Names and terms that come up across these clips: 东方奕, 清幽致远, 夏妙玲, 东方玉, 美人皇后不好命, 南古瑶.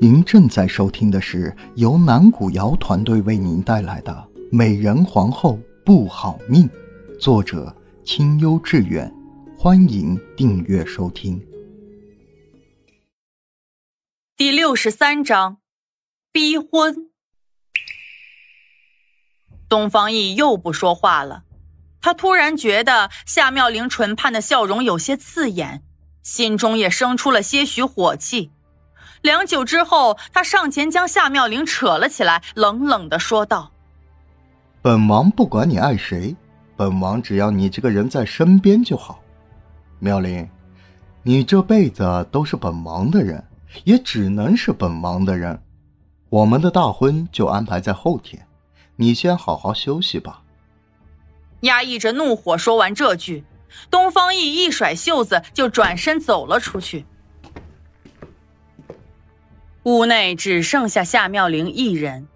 您正在收听的是由南古瑶团队为您带来的《美人皇后不好命》，作者清幽致远，欢迎订阅收听。第63章，逼婚。东方奕又不说话了，他突然觉得夏妙玲唇畔的笑容有些刺眼，心中也生出了些许火气。良久之后，他上前将夏妙玲扯了起来，冷冷地说道：本王不管你爱谁，本王只要你这个人在身边就好。妙玲，你这辈子都是本王的人，也只能是本王的人。我们的大婚就安排在后天，你先好好休息吧。压抑着怒火说完这句，东方奕一甩袖子就转身走了出去。屋内只剩下夏妙玲一人，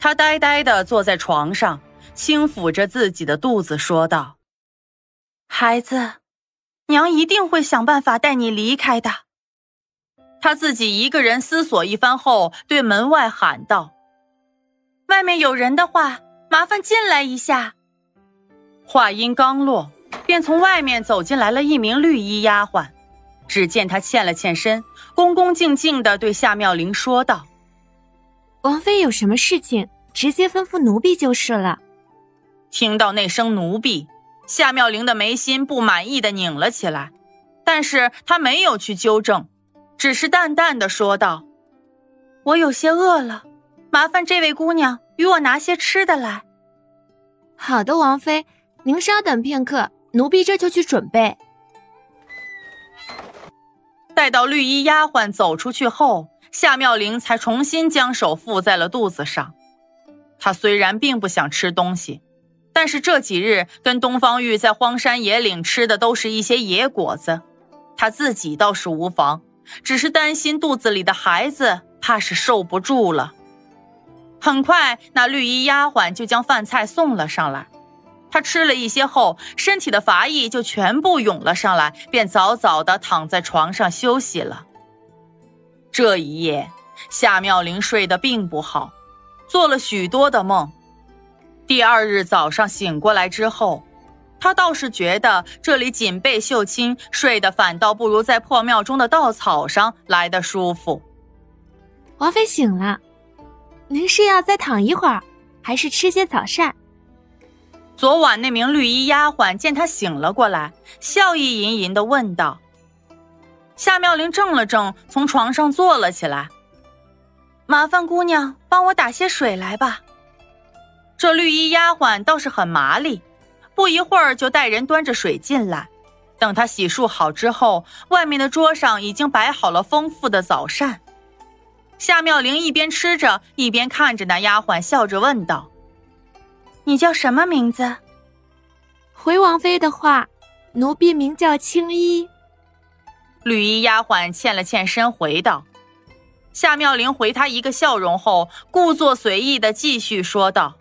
她呆呆地坐在床上，轻抚着自己的肚子说道：孩子，娘一定会想办法带你离开的。她自己一个人思索一番后，对门外喊道：外面有人的话，麻烦进来一下。话音刚落，便从外面走进来了一名绿衣丫鬟。只见他欠了欠身，恭恭敬敬地对夏妙玲说道：王妃有什么事情，直接吩咐奴婢就是了。听到那声奴婢，夏妙玲的眉心不满意地拧了起来，但是她没有去纠正，只是淡淡地说道：我有些饿了，麻烦这位姑娘与我拿些吃的来。好的，王妃，您稍等片刻，奴婢这就去准备。待到绿衣丫鬟走出去后，夏妙玲才重新将手附在了肚子上。她虽然并不想吃东西，但是这几日跟东方玉在荒山野岭吃的都是一些野果子，她自己倒是无妨，只是担心肚子里的孩子怕是受不住了。很快，那绿衣丫鬟就将饭菜送了上来。他吃了一些后，身体的乏意就全部涌了上来，便早早地躺在床上休息了。这一夜，夏妙玲睡得并不好，做了许多的梦。第二日早上醒过来之后，她倒是觉得这里锦被绣衾，睡得反倒不如在破庙中的稻草上来得舒服。王妃醒了，您是要再躺一会儿，还是吃些早膳？昨晚那名绿衣丫鬟见他醒了过来，笑意盈盈地问道。夏妙玲怔了怔，从床上坐了起来。麻烦姑娘帮我打些水来吧。这绿衣丫鬟倒是很麻利，不一会儿就带人端着水进来。等她洗漱好之后，外面的桌上已经摆好了丰富的早膳。夏妙玲一边吃着，一边看着那丫鬟笑着问道：你叫什么名字？回王妃的话，奴婢名叫青衣。绿衣丫鬟欠了欠身回道。夏妙玲回她一个笑容后，故作随意地继续说道：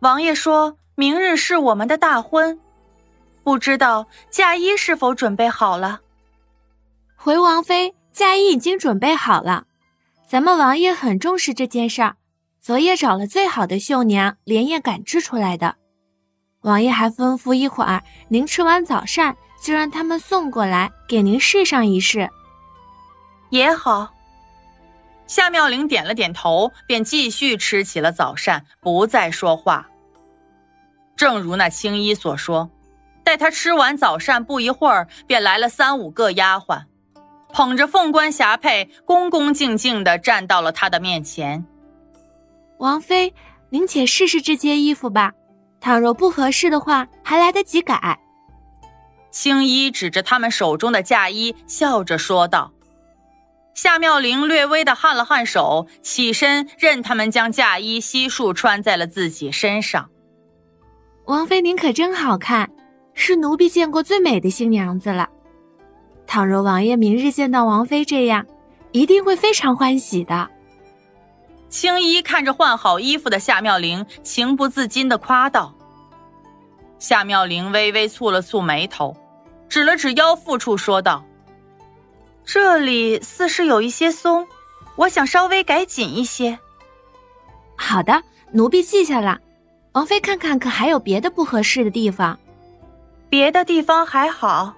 王爷说明日是我们的大婚，不知道嫁衣是否准备好了？回王妃，嫁衣已经准备好了，咱们王爷很重视这件事儿，昨夜找了最好的绣娘连夜赶制出来的。王爷还吩咐一会儿您吃完早膳就让他们送过来给您试上一试。也好。夏妙玲点了点头，便继续吃起了早膳，不再说话。正如那青衣所说，待她吃完早膳不一会儿，便来了3-5个丫鬟，捧着凤冠霞帔，恭恭敬敬地站到了她的面前。王妃，您且试试这件衣服吧，倘若不合适的话，还来得及改。青衣指着他们手中的嫁衣，笑着说道。夏妙玲略微地汗了汗手，起身任他们将嫁衣悉数穿在了自己身上。王妃，您可真好看，是奴婢见过最美的新娘子了。倘若王爷明日见到王妃这样，一定会非常欢喜的。青衣看着换好衣服的夏妙玲，情不自禁地夸道。夏妙玲微微蹙了蹙眉头，指了指腰腹处说道：这里似是有一些松，我想稍微改紧一些。好的，奴婢记下了。王妃看看可还有别的不合适的地方。别的地方还好。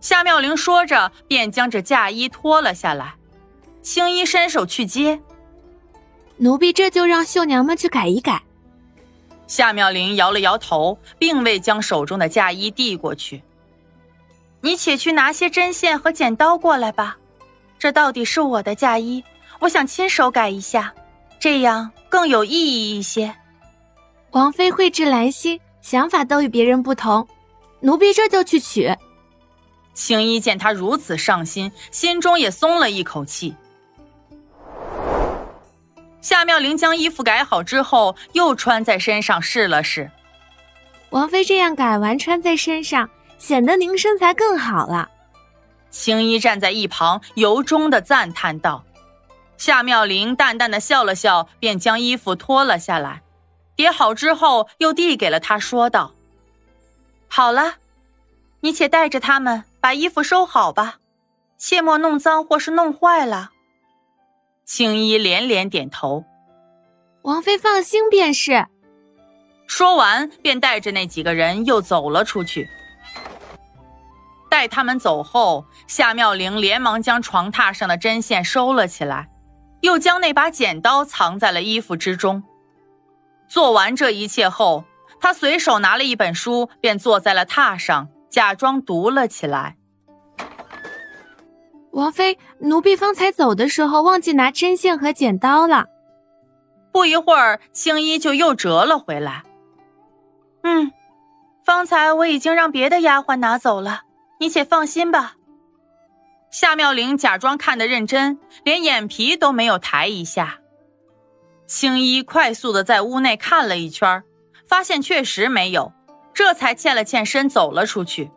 夏妙玲说着便将这嫁衣脱了下来。青衣伸手去接。奴婢这就让绣娘们去改一改。夏妙玲摇了摇头，并未将手中的嫁衣递过去。你且去拿些针线和剪刀过来吧，这到底是我的嫁衣，我想亲手改一下，这样更有意义一些。王妃蕙质兰心，想法都与别人不同，奴婢这就去取。青衣见她如此上心，心中也松了一口气。夏妙玲将衣服改好之后，又穿在身上试了试。王妃这样改完穿在身上，显得您身材更好了。青衣站在一旁，由衷地赞叹道。夏妙玲淡淡地笑了笑，便将衣服脱了下来，叠好之后又递给了他，说道：好了，你且带着他们把衣服收好吧，切莫弄脏或是弄坏了。青衣连连点头。王妃放心便是。说完便带着那几个人又走了出去。待他们走后，夏妙玲连忙将床榻上的针线收了起来，又将那把剪刀藏在了衣服之中。做完这一切后，她随手拿了一本书，便坐在了榻上，假装读了起来。王妃，奴婢方才走的时候忘记拿针线和剪刀了。不一会儿，青衣就又折了回来。方才我已经让别的丫鬟拿走了，你且放心吧。夏妙玲假装看得认真，连眼皮都没有抬一下。青衣快速地在屋内看了一圈，发现确实没有，这才欠了欠身走了出去。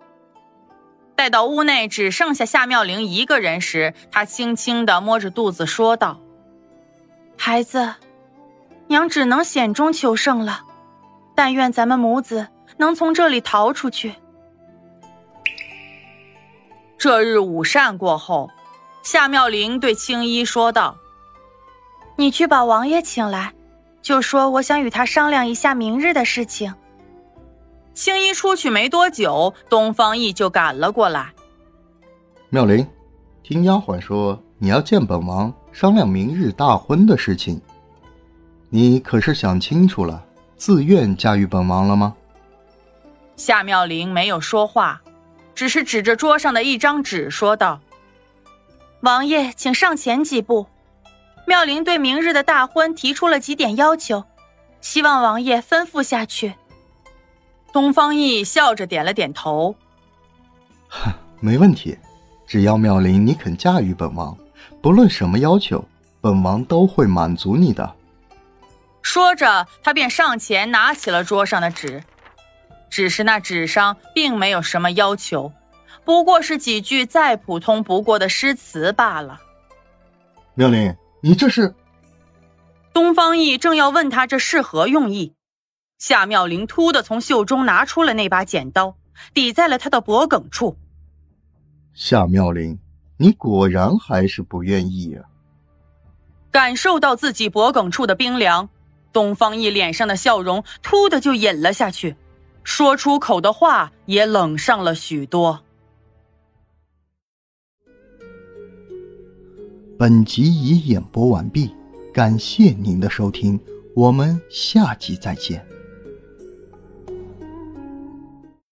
待到屋内只剩下夏妙玲一个人时，她轻轻地摸着肚子说道：孩子，娘只能险中求胜了，但愿咱们母子能从这里逃出去。这日午膳过后，夏妙玲对青衣说道：你去把王爷请来，就说我想与他商量一下明日的事情。青衣出去没多久，东方奕就赶了过来。妙玲，听丫鬟说你要见本王商量明日大婚的事情，你可是想清楚了，自愿嫁与本王了吗？夏妙玲没有说话，只是指着桌上的一张纸说道：王爷请上前几步。妙玲对明日的大婚提出了几点要求，希望王爷吩咐下去。东方奕笑着点了点头。没问题，只要妙玲你肯驾驭本王，不论什么要求，本王都会满足你的。说着，他便上前拿起了桌上的纸，只是那纸上并没有什么要求，不过是几句再普通不过的诗词罢了。妙玲，你这是？东方奕正要问他这是何用意，夏妙玲突地从袖中拿出了那把剪刀，抵在了他的脖颈处。夏妙玲，你果然还是不愿意啊。感受到自己脖颈处的冰凉，东方奕脸上的笑容突地就隐了下去，说出口的话也冷上了许多。本集已演播完毕，感谢您的收听，我们下集再见。